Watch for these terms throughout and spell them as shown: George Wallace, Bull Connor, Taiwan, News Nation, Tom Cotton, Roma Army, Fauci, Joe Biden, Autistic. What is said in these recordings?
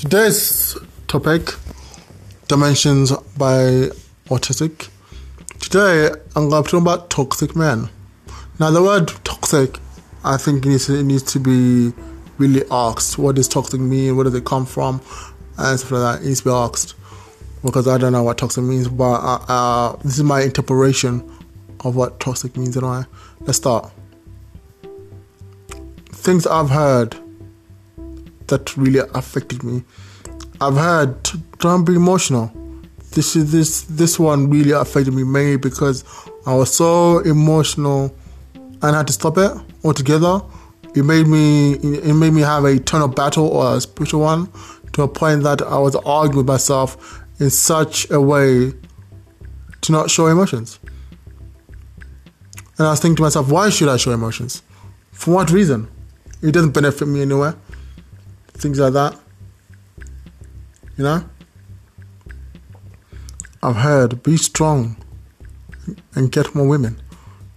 Today's topic, dimensions by autistic. Today I'm going to talk about toxic men. Now the word toxic, I think it needs to be really asked. What does toxic mean? Where does it come from? And stuff like that. It needs to be asked because I don't know what toxic means. But this is my interpretation of what toxic means. Let's start. Things I've heard that really affected me. I've heard, don't be emotional. This one really affected me mainly because I was so emotional and I had to stop it altogether. It made me have a internal battle or a spiritual one to a point that I was arguing with myself in such a way to not show emotions. And I was thinking to myself, why should I show emotions? For what reason? It doesn't benefit me anywhere. Things like that, I've heard, be strong and get more women.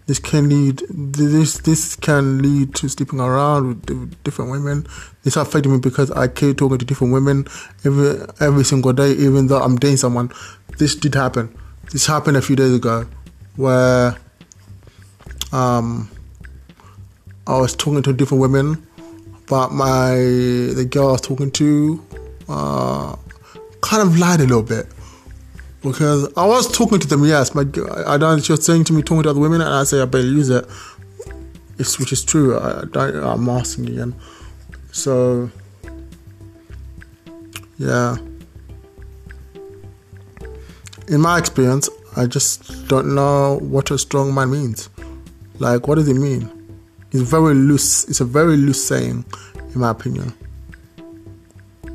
This can lead to sleeping around with different women. This affected me because I keep talking to different women every single day, even though I'm dating someone. This did happen. This happened a few days ago, where I was talking to different women. But the girl I was talking to kind of lied a little bit, because I was talking to them. Yes, she was saying to me, talking to other women, and I say I better use it. Which is true. I'm asking again. So yeah, in my experience, I just don't know what a strong man means. Like, what does it mean? It's very loose. It's a very loose saying, in my opinion.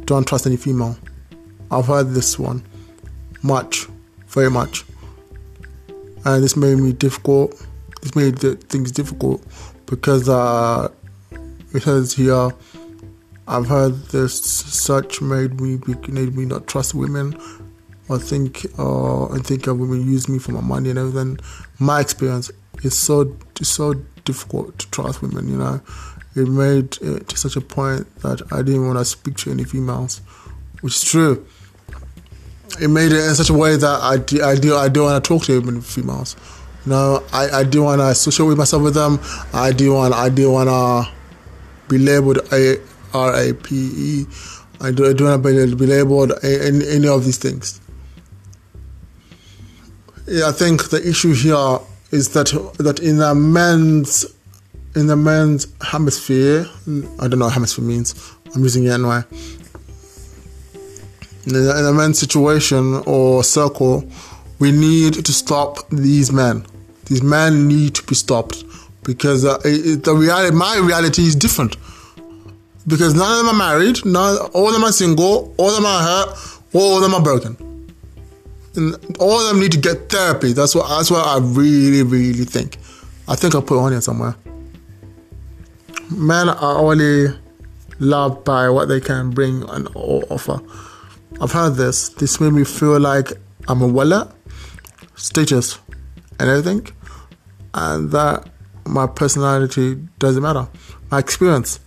Don't trust any female. I've heard this one much, very much, and this made me difficult. This made things difficult because it says here, I've heard this such made me not trust women, or think of women use me for my money and everything. My experience is so difficult to trust women, It made it to such a point that I didn't want to speak to any females, which is true. It made it in such a way that I do want to talk to even females. I do want to associate with myself with them. I do want to be labeled RAPE. I do want to be labeled any of these things. Yeah, I think the issue here is that in the men's hemisphere, I don't know what hemisphere means, I'm using it anyway. In the men's situation or circle, we need to stop these men. These men need to be stopped because my reality is different. Because none of them are married, all of them are single, all of them are hurt, all of them are broken. And all of them need to get therapy. That's what I really, really think. I think I'll put it on here somewhere. Men are only loved by what they can bring and offer. I've heard this. This made me feel like I'm a wallet, status, and everything, and that my personality doesn't matter. My experience,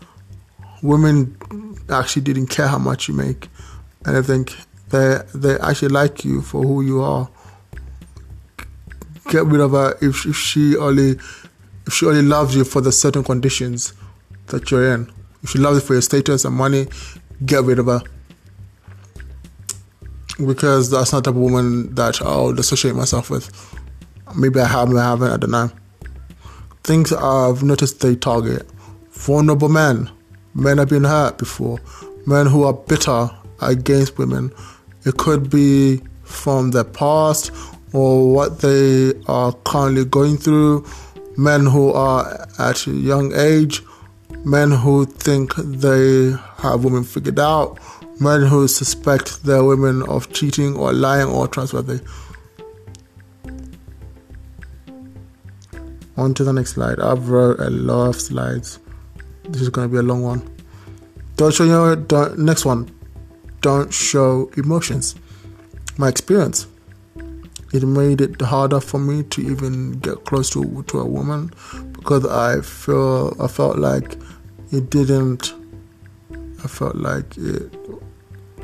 women actually didn't care how much you make and everything. They actually like you for who you are. Get rid of her if she only loves you for the certain conditions that you're in. If she loves you for your status and money, get rid of her. Because that's not the type of woman that I would associate myself with. Maybe I have, maybe I haven't, I don't know. Things I've noticed they target. Vulnerable men. Men have been hurt before. Men who are bitter against women. It could be from their past or what they are currently going through. Men who are at a young age. Men who think they have women figured out. Men who suspect their women of cheating or lying or trustworthy. On to the next slide. I've wrote a lot of slides. This is going to be a long one. Next one. Don't show emotions. My experience, it made it harder for me to even get close to a woman because I felt like it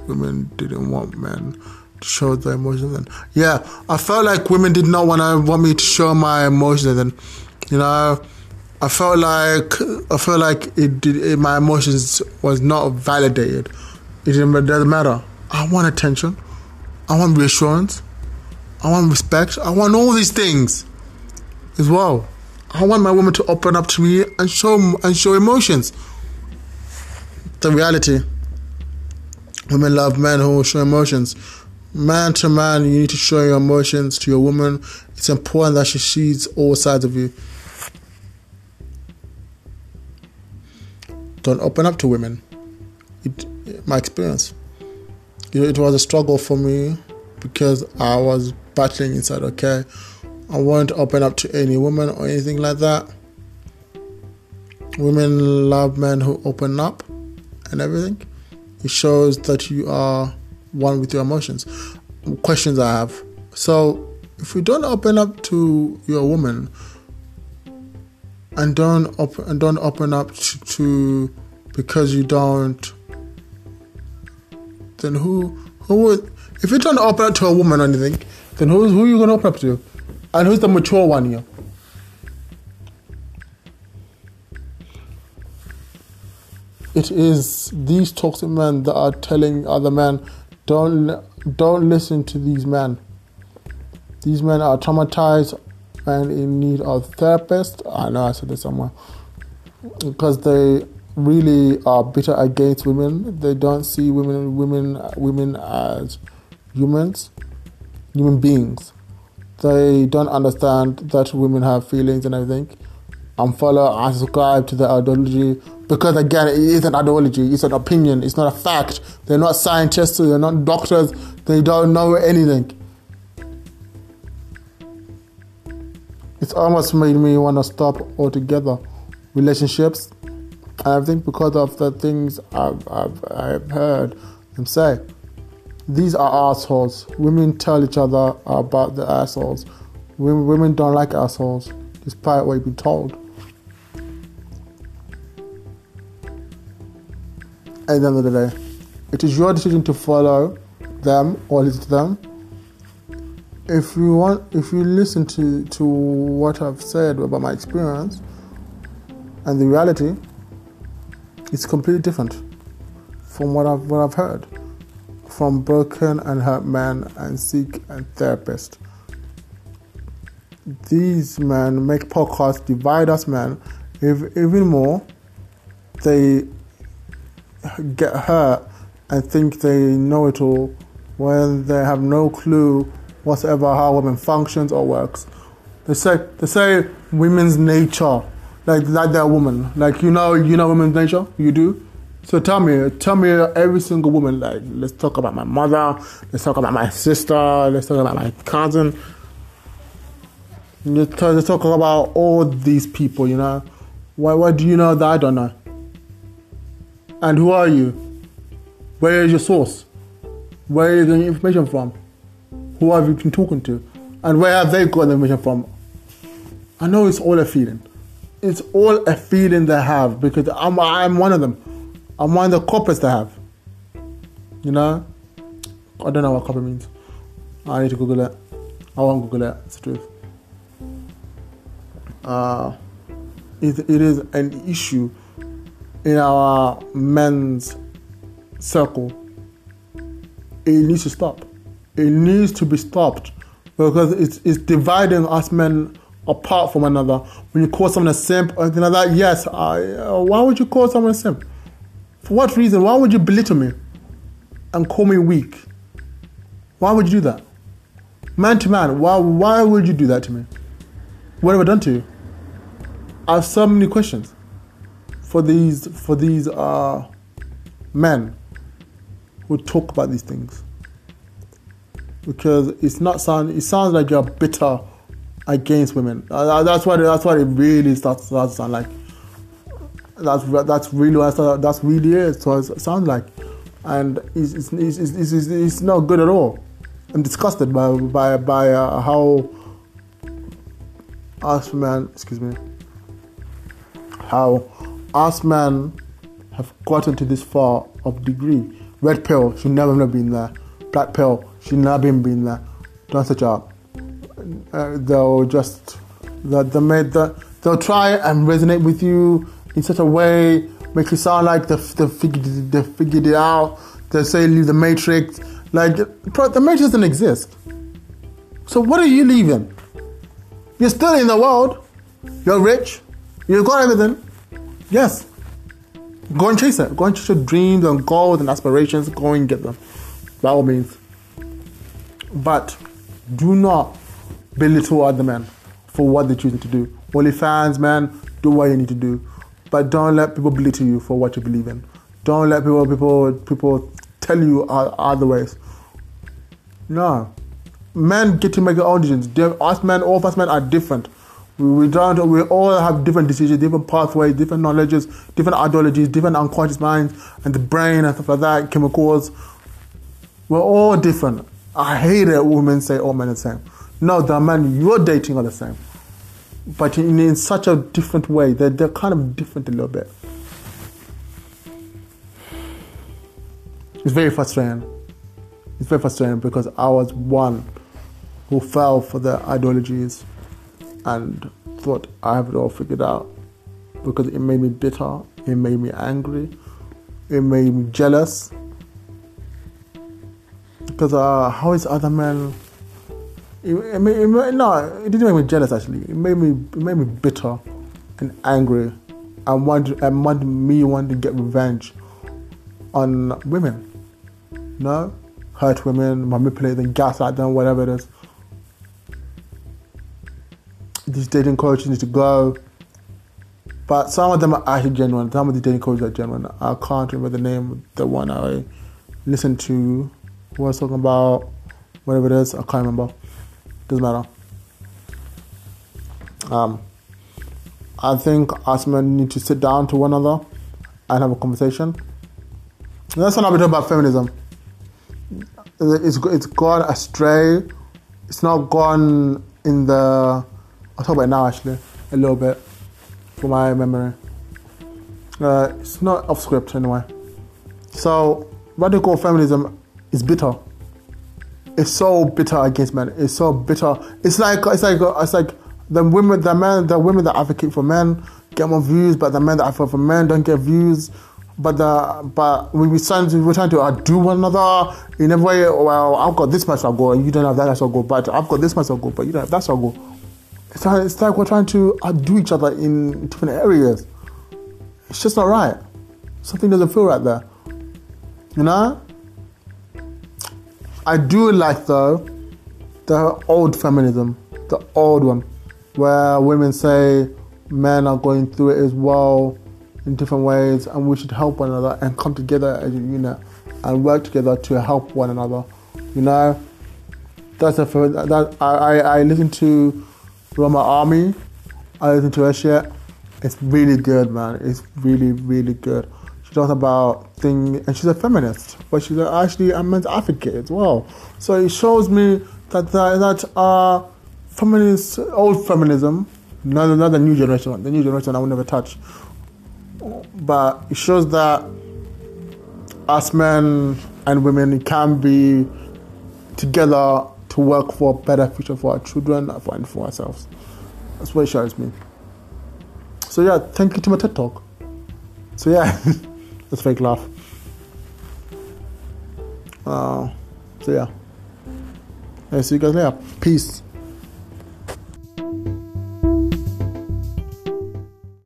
women didn't want men to show their emotions. And yeah, I felt like women did not want me to show my emotions. And you know, I felt like my emotions was not validated. It doesn't matter. I want attention. I want reassurance. I want respect. I want all these things as well. I want my woman to open up to me and show emotions. The reality. Women love men who show emotions. Man to man, you need to show your emotions to your woman. It's important that she sees all sides of you. Don't open up to women. My experience. You know, it was a struggle for me because I was battling inside, okay? I won't open up to any woman or anything like that. Women love men who open up and everything. It shows that you are one with your emotions. Questions I have. So, if you don't open up to your woman and don't open up to because you don't, then who would? If you don't open up to a woman or anything, then who are you going to open up to? And who's the mature one here? It is these toxic men that are telling other men, don't listen to these men. These men are traumatized and in need of therapists. I know I said this somewhere. Because they really are bitter against women. They don't see women as humans, human beings. They don't understand that women have feelings and everything. Unfollow and subscribe to the ideology, because again, it is an ideology, it's an opinion, it's not a fact. They're not scientists, they're not doctors, they don't know anything. It's almost made me want to stop altogether relationships and everything because of the things I've heard them say. These are assholes. Women tell each other about the assholes. Women don't like assholes, despite what you've been told. At the end of the day, it is your decision to follow them or listen to them. If you listen to what I've said about my experience and the reality, it's completely different from what I've heard. From broken and hurt men and seek and therapists. These men make podcasts, divide us men. If even more, they get hurt and think they know it all when they have no clue whatsoever how women functions or works. They say women's nature, like they're a woman. Like you know women's nature, you do. So tell me every single woman, like, let's talk about my mother, let's talk about my sister, let's talk about my cousin. Let's talk about all these people, you know. Why do you know that I don't know? And who are you? Where is your source? Where are you getting information from? Who have you been talking to? And where have they got the information from? I know it's all a feeling. It's all a feeling they have, because I'm one of them. I'm one of the corporates they have. You know? I don't know what corporate means. I need to Google it. I won't Google it. It's the truth. It is an issue in our men's circle. It needs to stop. It needs to be stopped, because it's dividing us men apart from one another. When you call someone a simp or anything like that, yes. Why would you call someone a simp? For what reason? Why would you belittle me and call me weak? Why would you do that? Man to man, why would you do that to me? What have I done to you? I have so many questions for these men who talk about these things, because it sounds like you're bitter against women. That's what it really starts to sound like. That's really it. So it sounds like, and it's not good at all. I'm disgusted by how us men have gotten to this far of degree Red pill, she never been there. Black pill, she never been there. Don't such up. They'll try and resonate with you in such a way, make you sound like they figured it out. They say leave the matrix. Like, the matrix doesn't exist. So what are you leaving? You're still in the world. You're rich. You've got everything. Yes. Go and chase it. Go and chase your dreams and goals and aspirations. Go and get them. By all means. But do not belittle other men for what they're choosing to do. OnlyFans, man, do what you need to do. But don't let people belittle you for what you believe in. Don't let people tell you other ways. No. Men get to make their own decisions. All of us men are different. We all have different decisions, different pathways, different knowledges, different ideologies, different unconscious minds, and the brain and stuff like that, chemicals. We're all different. I hate it when women say all men are the same. No, the men you're dating are the same. But in such a different way. They're kind of different a little bit. It's very frustrating. It's very frustrating because I was one who fell for the ideologies and thought I have it all figured out, because it made me bitter, it made me angry, it made me jealous. Because how is other men? It didn't make me jealous actually. It made me bitter and angry, and wanted to get revenge on women. No. Hurt women, manipulate them, gaslight them, whatever it is. These dating coaches need to go. But some of them are actually genuine. Some of the dating coaches are genuine. I can't remember the name of the one I listened to. Who I was talking about, whatever it is, I can't remember. Doesn't matter. I think us men need to sit down to one another and have a conversation. And that's when I'll be talking about feminism. It's gone astray. It's not gone in the... I'll talk about it now actually, a little bit, for my memory. It's not off script anyway. So, radical feminism is bitter. It's so bitter against men. It's so bitter. It's like the women that advocate for men get more views, but the men that advocate for men don't get views. But we're trying to outdo one another in every way. Well, I've got this much, I'll go, you don't have that, I'll go. But I've got this much, I'll go, but you don't have that, I'll go. It's like we're trying to outdo each other in different areas. It's just not right. Something doesn't feel right there. You know? I do like, though, the old feminism, the old one, where women say men are going through it as well, in different ways, and we should help one another and come together as a unit and work together to help one another. You know, I listen to Roma Army. I listen to her shit. It's really good, man. It's really, really good. She talks about things, and she's a feminist, but she's actually a men's advocate as well. So it shows me that feminist, old feminism, not the new generation one. The new generation I will never touch. But it shows that us men and women can be together to work for a better future for our children and for ourselves. That's what it shows me. So yeah, thank you to my TED Talk. So yeah, that's fake laugh. So yeah. I'll see you guys later. Peace.